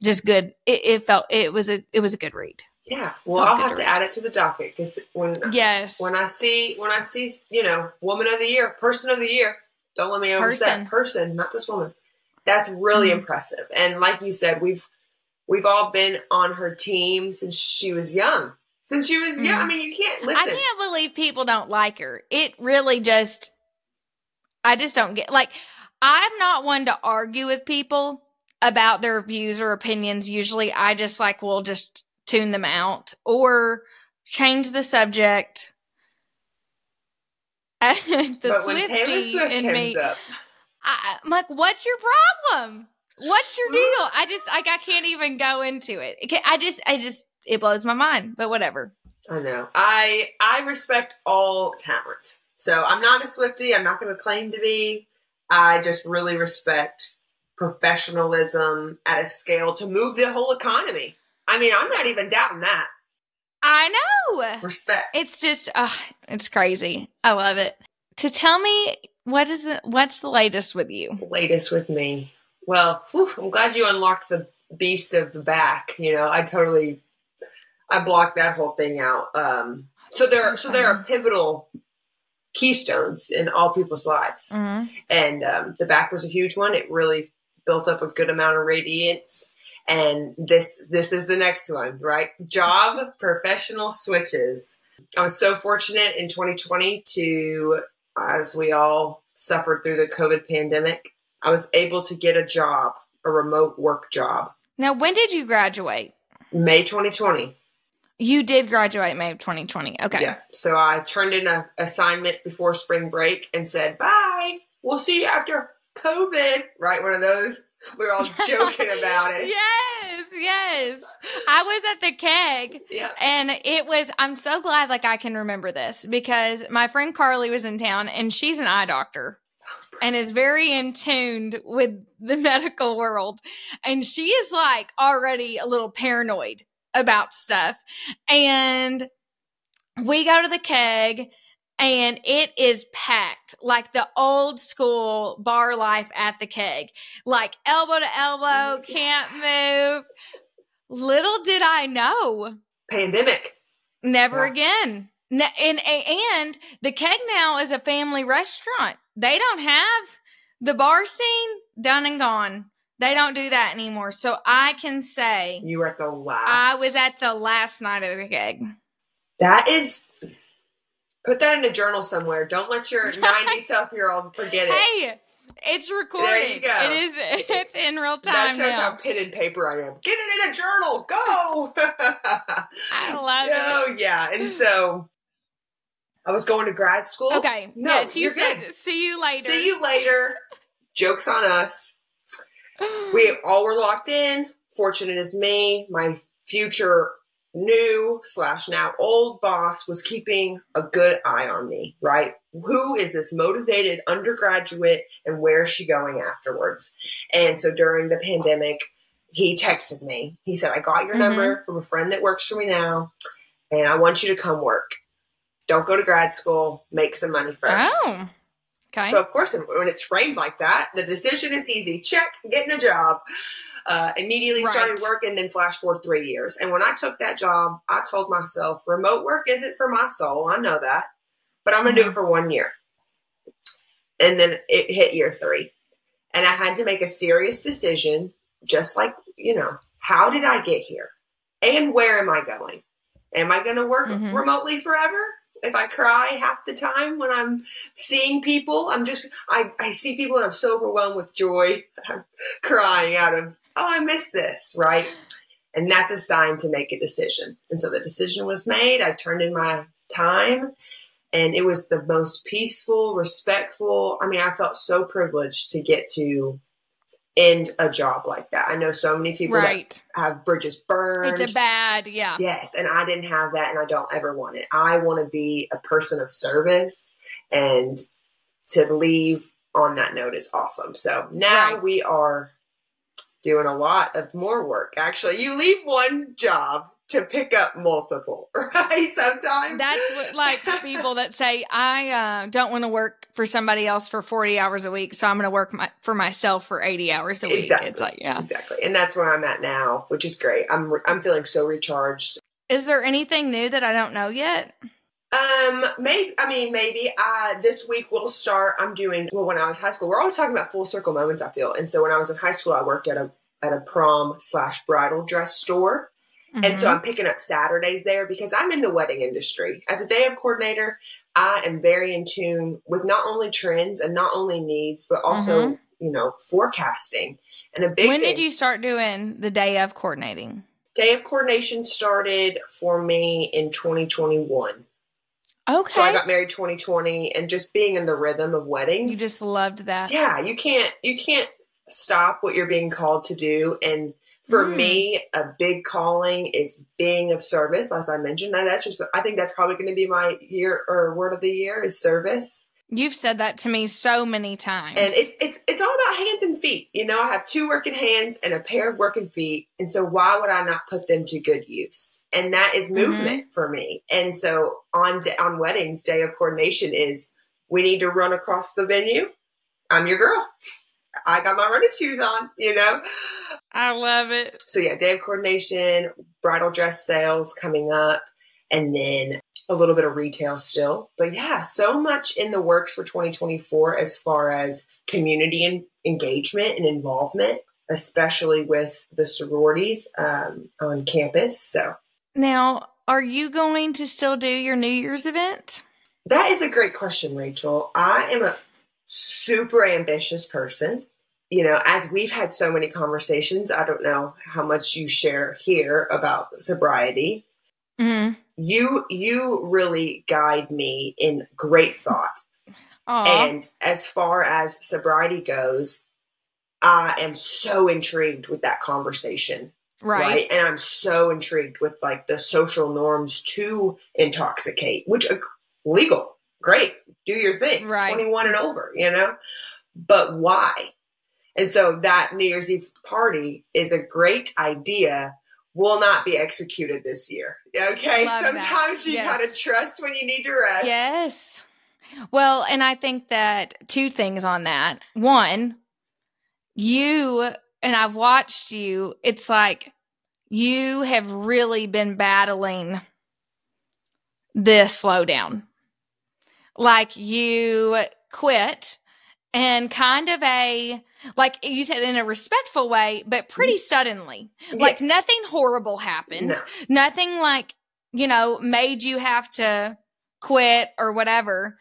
just good. It, it felt it was a it was a good read. Yeah, well, I'll have to add it to the docket because when yes. when I see when I see you know, woman of the year, person of the year, don't let me overstep. Person, person not just woman. That's really mm-hmm. impressive. And like you said, we've we've all been on her team since she was young. Since she was mm-hmm. young, I mean, you can't listen. I can't believe people don't like her. It really just, I just don't get. Like, I'm not one to argue with people about their views or opinions. Usually, I just like will just. tune them out or change the subject. the but when Swiftie Taylor Swift in comes me, up. I, I'm like, what's your problem? What's your deal? I just, like, I can't even go into it. I just, I just, it blows my mind, but whatever. I know. I, I respect all talent. So I'm not a Swiftie. I'm not going to claim to be. I just really respect professionalism at a scale to move the whole economy. I mean, I'm not even doubting that. I know. Respect. It's just, oh, it's crazy. I love it. To tell me, what is the, what's the latest with you? The latest with me. Well, whew, I'm glad you unlocked the beast of the back. You know, I totally, I blocked that whole thing out. Um, so there, are, so, so there are pivotal keystones in all people's lives. Mm-hmm. And um, the back was a huge one. It really built up a good amount of radiance. And this this is the next one, right? Job professional switches. I was so fortunate in twenty twenty to, as we all suffered through the COVID pandemic, I was able to get a job, a remote work job. Now, when did you graduate? May twenty twenty. You did graduate May of twenty twenty. Okay. Yeah. So I turned in an assignment before spring break and said, bye. We'll see you after COVID. Right? One of those. We were all joking about it. Yes, yes. I was at the keg, yeah. and it was, I'm so glad like I can remember this because my friend Carly was in town and she's an eye doctor and is very in tune with the medical world. And she is like already a little paranoid about stuff. And we go to the keg and it is packed, like the old school bar life at the keg, like elbow to elbow, can't move. Little did I know. Pandemic. Never yeah. again. And, and, and the keg now is a family restaurant. They don't have the bar scene, done and gone. They don't do that anymore. So I can say. You were at the last. I was at the last night of the keg. That is. Put that in a journal somewhere. Don't let your ninety self-year-old forget it. Hey, It's recorded. There you go. It is. It's in real time. That shows now. How pen and paper I am. Get it in a journal. Go. I love oh, it. Oh yeah, and so I was going to grad school. Okay. No, yes, you you're said good. See you later. See you later. Joke's on us. We all were locked in. Fortunate as me, my future new slash now old boss was keeping a good eye on me, right? Who is this motivated undergraduate and where is she going afterwards? And so during the pandemic, he texted me. He said, I got your mm-hmm. number from a friend that works for me now, and I want you to come work. Don't go to grad school. Make some money first. Oh. Okay. So, of course, when it's framed like that, the decision is easy. Check, getting a job. Uh, immediately right. started work and then flash forward three years. And when I took that job, I told myself, remote work isn't for my soul. I know that. But I'm going to mm-hmm. do it for one year. And then it hit year three. And I had to make a serious decision, just like, you know, how did I get here? And where am I going? Am I going to work mm-hmm. remotely forever? If I cry half the time when I'm seeing people, I'm just, I, I see people and I'm so overwhelmed with joy. I'm crying out of, oh, I miss this, right? And that's a sign to make a decision. And so the decision was made. I turned in my time and it was the most peaceful, respectful. I mean, I felt so privileged to get to end a job like that. I know so many people right. that have bridges burned. It's a bad, yeah. Yes, and I didn't have that, and I don't ever want it. I want to be a person of service, and to leave on that note is awesome. So now right. we are doing a lot of more work. Actually, you leave one job to pick up multiple, right? Sometimes. That's what, like, people that say, I uh, don't want to work for somebody else for forty hours a week, so I'm going to work my, for myself for eighty hours a week. Exactly. It's like, yeah. Exactly. And that's where I'm at now, which is great. I'm re- I'm feeling so recharged. Is there anything new that I don't know yet? Um, maybe, I mean, maybe, uh, this week we'll start, I'm doing, well, when I was in high school, we're always talking about full circle moments, I feel. And so when I was in high school, I worked at a, at a prom slash bridal dress store. Mm-hmm. And so I'm picking up Saturdays there because I'm in the wedding industry. As a day of coordinator, I am very in tune with not only trends and not only needs, but also, mm-hmm. you know, forecasting. And a big When thing, did you start doing the day of coordinating? Day of coordination started for me in twenty twenty-one. Okay. So I got married twenty twenty and just being in the rhythm of weddings. You just loved that. Yeah. You can't, you can't stop what you're being called to do. And for mm. me, a big calling is being of service. As I mentioned, that that's just, I think that's probably going to be my year or word of the year is service. You've said that to me so many times. And it's, it's, it's all about hands and feet. You know, I have two working hands and a pair of working feet. And so why would I not put them to good use? And that is movement mm-hmm. for me. And so on, on weddings, day of coordination is we need to run across the venue. I'm your girl. I got my running shoes on, you know? I love it. So yeah, day of coordination, bridal dress sales coming up, and then a little bit of retail still. But yeah, so much in the works for twenty twenty-four as far as community and engagement and involvement, especially with the sororities um, on campus. So now, are you going to still do your New Year's event? That is a great question, Rachel. I am a super ambitious person. You know, as we've had so many conversations, I don't know how much you share here about sobriety. Mm-hmm. You, you really guide me in great thought. Aww. And as far as sobriety goes, I am so intrigued with that conversation. Right. right. And I'm so intrigued with like the social norms to intoxicate, which are legal. Great. Do your thing. Right. twenty-one and over, you know, but why? And so that New Year's Eve party is a great idea, will not be executed this year. Okay. Love Sometimes that. You yes. gotta trust when you need to rest. Yes. Well, and I think that two things on that. One, you, and I've watched you, it's like you have really been battling this slowdown. Like you quit and kind of a, like you said, in a respectful way, but pretty suddenly. Yes. Like nothing horrible happened. No. Nothing like, you know, made you have to quit or whatever.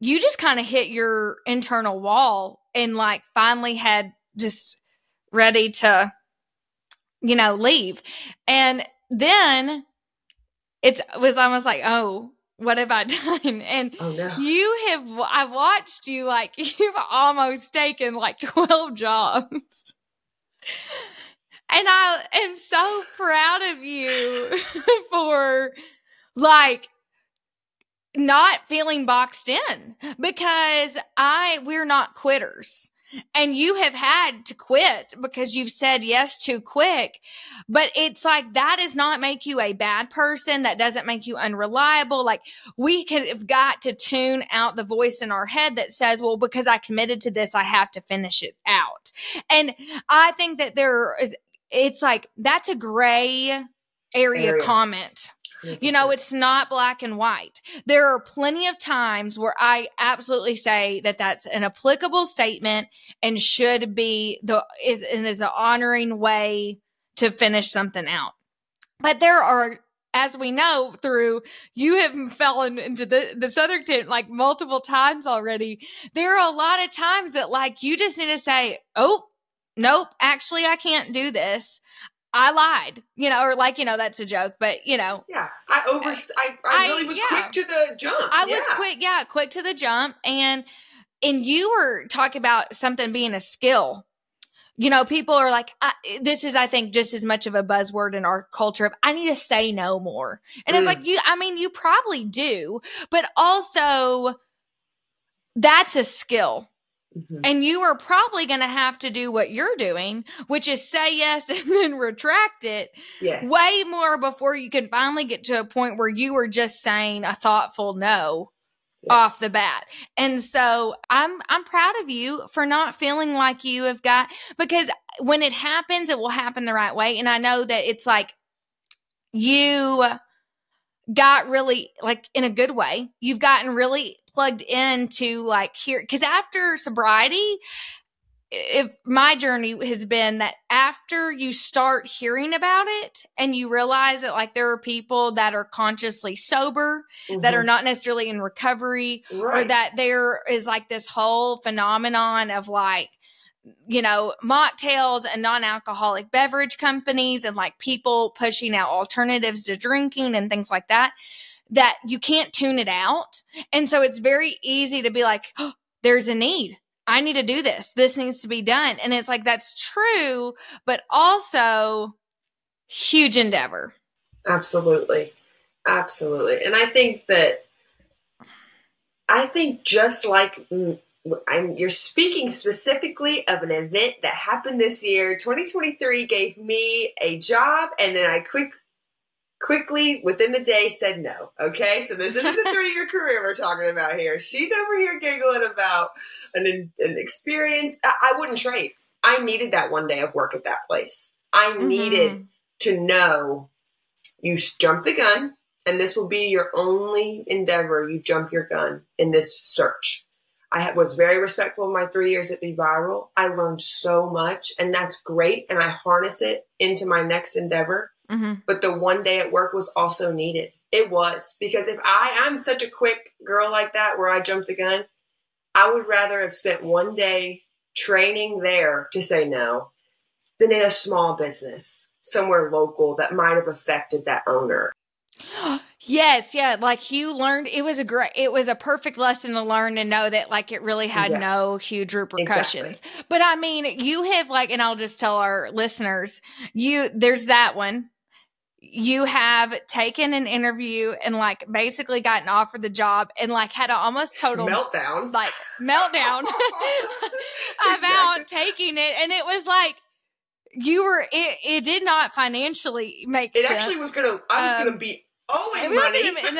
You just kind of hit your internal wall and like finally had just ready to, you know, leave. And then it was almost like, oh, what have I done? And oh, no. you have, I watched you, like, you've almost taken like twelve jobs. And I am so proud of you for like not feeling boxed in, because I, we're not quitters. And you have had to quit because you've said yes too quick. But it's like, that does not make you a bad person. That doesn't make you unreliable. Like, we have got to tune out the voice in our head that says, well, because I committed to this, I have to finish it out. And I think that there is, it's like, that's a gray area, area. comment. You know, it's not black and white. There are plenty of times where I absolutely say that that's an applicable statement and should be the, is, and is an honoring way to finish something out. But there are, as we know, through, you have fallen into the, this other tent like multiple times already. There are a lot of times that like, you just need to say, oh, nope, actually I can't do this. I lied, you know, or like, you know, that's a joke, but you know. Yeah. I over, I, I really was I, yeah. quick to the jump. I yeah. was quick. Yeah. Quick to the jump. And, and you were talking about something being a skill. You know, people are like, I, this is, I think, just as much of a buzzword in our culture of, I need to say no more. And mm. it's like, you, I mean, you probably do, but also that's a skill. Mm-hmm. And you are probably going to have to do what you're doing, which is say yes and then retract it yes. way more before you can finally get to a point where you are just saying a thoughtful no yes. off the bat. And so I'm I'm proud of you for not feeling like you have got, because when it happens, it will happen the right way. And I know that it's like you got really, like, in a good way, you've gotten really plugged into like here, because after sobriety, if my journey has been that after you start hearing about it and you realize that like there are people that are consciously sober, mm-hmm. that are not necessarily in recovery, right. or that there is like this whole phenomenon of like, you know, mocktails and non-alcoholic beverage companies and like people pushing out alternatives to drinking and things like that, that you can't tune it out. And so it's very easy to be like, oh, there's a need. I need to do this. This needs to be done. And it's like, that's true, but also huge endeavor. Absolutely. Absolutely. And I think that, I think just like I'm, you're speaking specifically of an event that happened this year, twenty twenty-three gave me a job, and then I quickly, Quickly, within the day, said no. Okay, so this isn't the three-year career we're talking about here. She's over here giggling about an, an experience. I, I wouldn't trade. I needed that one day of work at that place. I mm-hmm. needed to know you jump the gun, and this will be your only endeavor. You jump your gun in this search. I was very respectful of my three years at BeViral. I learned so much, and that's great, and I harness it into my next endeavor. Mm-hmm. But the one day at work was also needed. It was, because if I, I'm such a quick girl like that where I jumped the gun, I would rather have spent one day training there to say no than in a small business somewhere local that might have affected that owner. Yes. Yeah. Like you learned, it was a great, it was a perfect lesson to learn to know that like it really had yeah. no huge repercussions. Exactly. But I mean, you have like, and I'll just tell our listeners, you, there's that one. You have taken an interview and like basically gotten offered the job and like had an almost total meltdown, like meltdown about exactly. taking it. And it was like, you were, it, it did not financially make it sense. It actually was going to, I was um, going to be owing it money. Like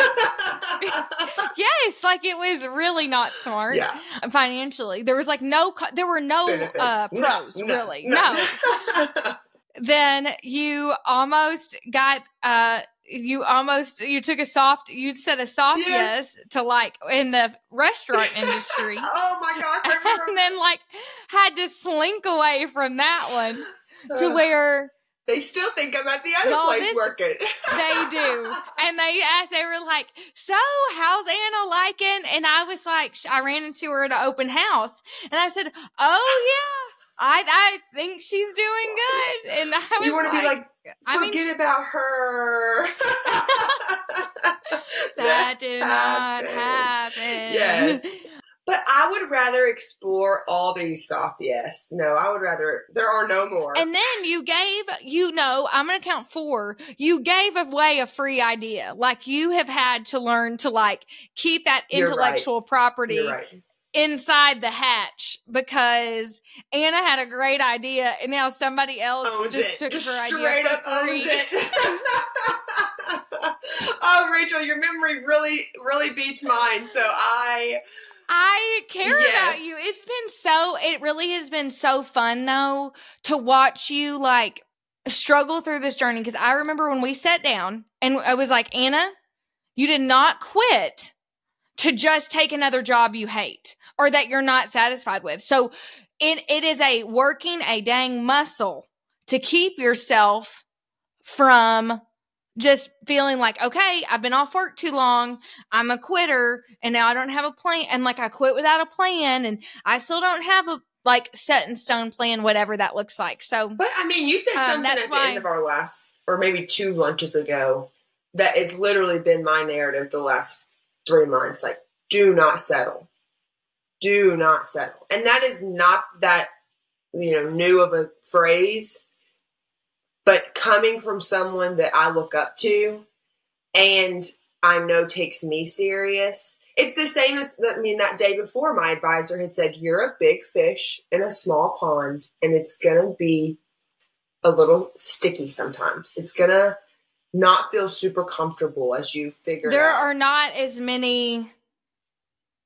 the, yes. Like it was really not smart yeah. financially. There was like no, there were no uh, pros no, no, really. No. no. Then you almost got, uh, you almost, you took a soft, you said a soft yes, yes to like in the restaurant industry. Oh my God. And then like had to slink away from that one to where They still think I'm at the other Y'all, place this, working. They do. And they asked, they were like, so how's Anna liking? And I was like, I ran into her at an open house. And I said, oh, yeah. I I think she's doing good. And I was You want to like, be like, forget I mean, about her. that did happened. not happen. Yes. But I would rather explore all these soft yes. No, I would rather, there are no more. And then you gave, you know, I'm going to count four. You gave away a free idea. Like you have had to learn to like keep that intellectual property inside the hatch, because Anna had a great idea and now somebody else owns just it. took just her idea. Straight up owns it. Oh, Rachel, your memory really, really beats mine. So I... I care yes. about you. It's been so, it really has been so fun though to watch you like struggle through this journey. Cause I remember when we sat down and I was like, Anna, you did not quit to just take another job you hate or that you're not satisfied with. So it it is a working a dang muscle to keep yourself from just feeling like, okay, I've been off work too long. I'm a quitter and now I don't have a plan. And like I quit without a plan and I still don't have a like set in stone plan, whatever that looks like. So, but I mean, you said um, something at the why, end of our last, or maybe two lunches ago, that has literally been my narrative the last three months. Like, do not settle, do not settle. And that is not that, you know, new of a phrase. But coming from someone that I look up to and I know takes me serious, it's the same as, I mean, that day before my advisor had said, you're a big fish in a small pond and it's going to be a little sticky sometimes. It's going to not feel super comfortable as you figure there it out. There are not as many,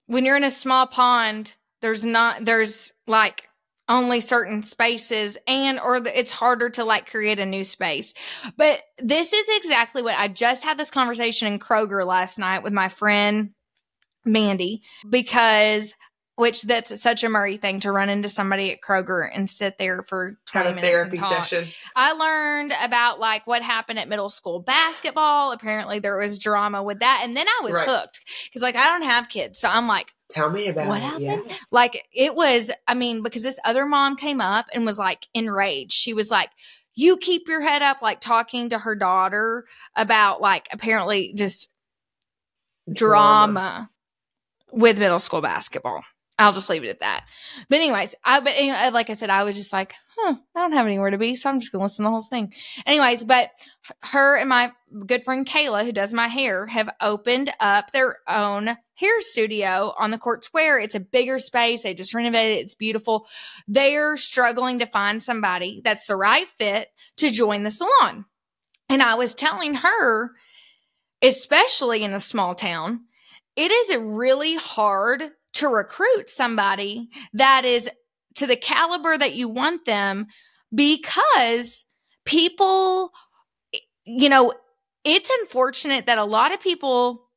when you're in a small pond, there's not, there's like, only certain spaces and or the, it's harder to like create a new space. But this is exactly what I just had this conversation in Kroger last night with my friend Mandy, because which that's such a Murray thing to run into somebody at Kroger and sit there for twenty minutes. Have a therapy session. I learned about like what happened at middle school basketball. Apparently there was drama with that. And then I was right. hooked because like, I don't have kids. So I'm like, tell me about what it. happened. Yeah. Like it was, I mean, because this other mom came up and was like enraged. She was like, you keep your head up, like talking to her daughter about like apparently just drama, drama with middle school basketball. I'll just leave it at that. But anyways, I but anyway, like I said, I was just like, huh, I don't have anywhere to be, so I'm just gonna listen to the whole thing. Anyways, but her and my good friend Kayla, who does my hair, have opened up their own hair studio on the Court Square. It's a bigger space. They just renovated it. It's beautiful. They're struggling to find somebody that's the right fit to join the salon. And I was telling her, especially in a small town, it is really hard to recruit somebody that is to the caliber that you want them, because people, you know, it's unfortunate that a lot of people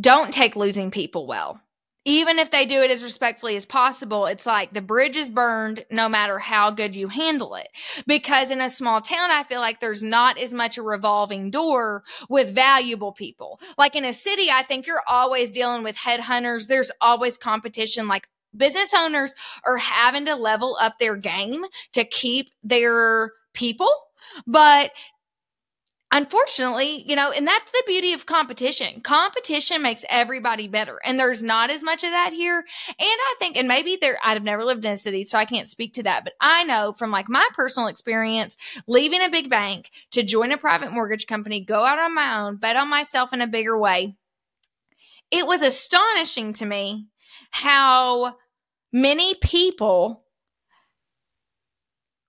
don't take losing people well. Even if they do it as respectfully as possible, it's like the bridge is burned no matter how good you handle it. Because in a small town, I feel like there's not as much a revolving door with valuable people. Like in a city, I think you're always dealing with headhunters. There's always competition. Like business owners are having to level up their game to keep their people. But unfortunately, you know, and that's the beauty of competition. Competition makes everybody better. And there's not as much of that here. And I think, and maybe there, I've never lived in a city, so I can't speak to that. But I know from like my personal experience, leaving a big bank to join a private mortgage company, go out on my own, bet on myself in a bigger way. It was astonishing to me how many people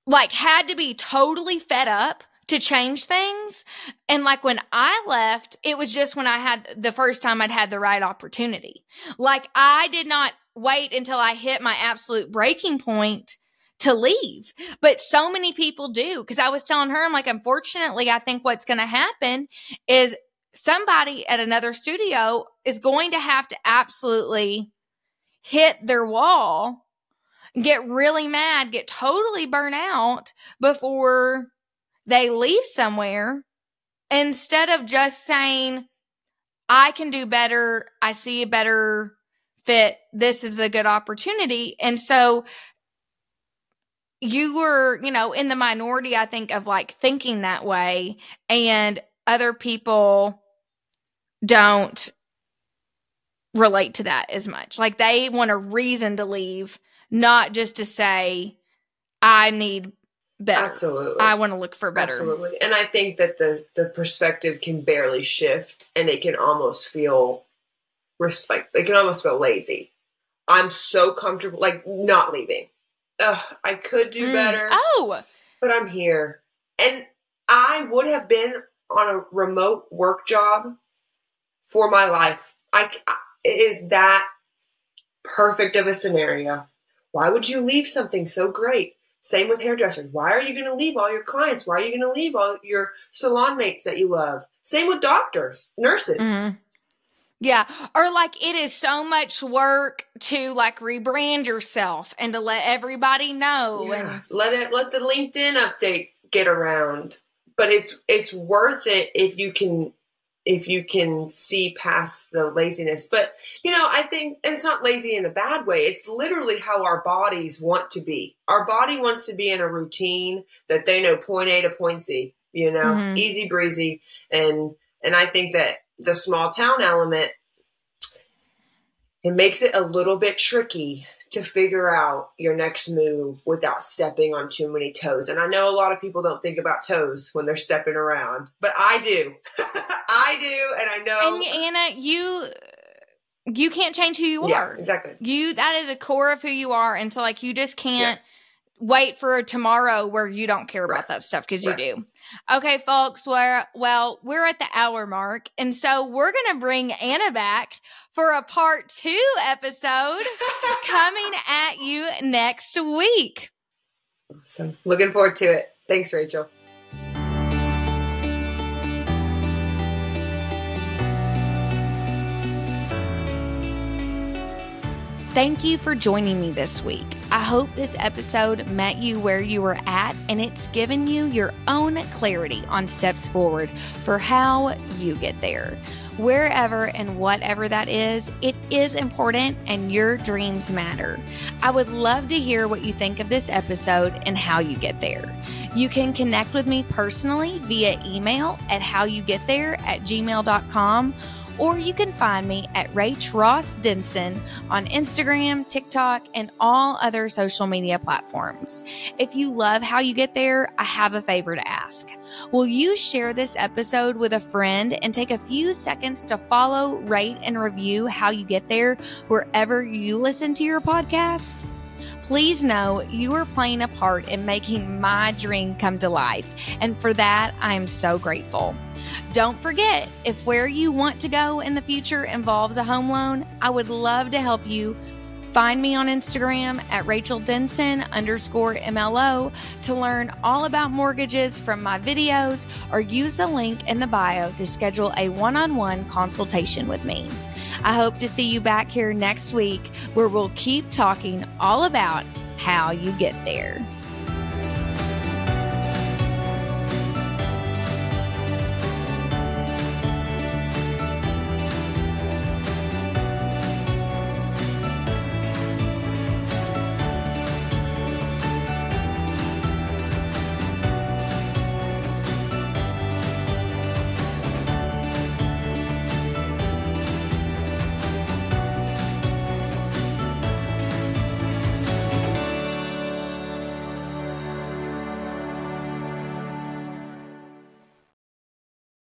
like had to be totally fed up to change things. And like when I left, it was just when I had the first time I'd had the right opportunity. Like I did not wait until I hit my absolute breaking point to leave. But so many people do. Cause I was telling her, I'm like, unfortunately, I think what's going to happen is somebody at another studio is going to have to absolutely hit their wall, get really mad, get totally burnt out before they leave somewhere, instead of just saying, I can do better, I see a better fit, this is the good opportunity. And so you were, you know, in the minority, I think, of like thinking that way, and other people don't relate to that as much. Like, they want a reason to leave, not just to say, I need better. Absolutely. I want to look for better. Absolutely. And I think that the, the perspective can barely shift, and it can almost feel like, it can almost feel lazy. I'm so comfortable, like, not leaving. Ugh, I could do mm. better. Oh, but I'm here. And I would have been on a remote work job for my life. I, it is that perfect of a scenario. Why would you leave something so great? Same with hairdressers. Why are you going to leave all your clients? Why are you going to leave all your salon mates that you love? Same with doctors, nurses. Mm-hmm. Yeah. Or like, it is so much work to like rebrand yourself and to let everybody know. Yeah. And let it, let the LinkedIn update get around, but it's, it's worth it if you can, if you can see past the laziness. But you know, I think, and it's not lazy in a bad way. It's literally how our bodies want to be. Our body wants to be in a routine that they know point A to point Z, you know, mm-hmm. easy breezy. And, and I think that the small town element, it makes it a little bit tricky to figure out your next move without stepping on too many toes. And I know a lot of people don't think about toes when they're stepping around, but I do. I do, and I know. And Anna, you you can't change who you yeah, are. Exactly. You that is a core of who you are, and so like you just can't. Yeah. Wait for tomorrow where you don't care about right. that stuff, because right. you do. Okay, folks, we're, well, we're at the hour mark. And so we're going to bring Anna back for a part two episode coming at you next week. Awesome. Looking forward to it. Thanks, Rachel. Thank you for joining me this week. I hope this episode met you where you were at, and it's given you your own clarity on steps forward for how you get there. Wherever and whatever that is, it is important, and your dreams matter. I would love to hear what you think of this episode and how you get there. You can connect with me personally via email at how you get there at gmail dot com. Or you can find me at Rach Ross Denson on Instagram, TikTok, and all other social media platforms. If you love How You Get There, I have a favor to ask. Will you share this episode with a friend and take a few seconds to follow, rate, and review How You Get There wherever you listen to your podcast? Please know you are playing a part in making my dream come to life, and for that, I am so grateful. Don't forget, if where you want to go in the future involves a home loan, I would love to help you. Find me on Instagram at RachelDenson underscore MLO to learn all about mortgages from my videos, or use the link in the bio to schedule a one-on-one consultation with me. I hope to see you back here next week, where we'll keep talking all about how you get there.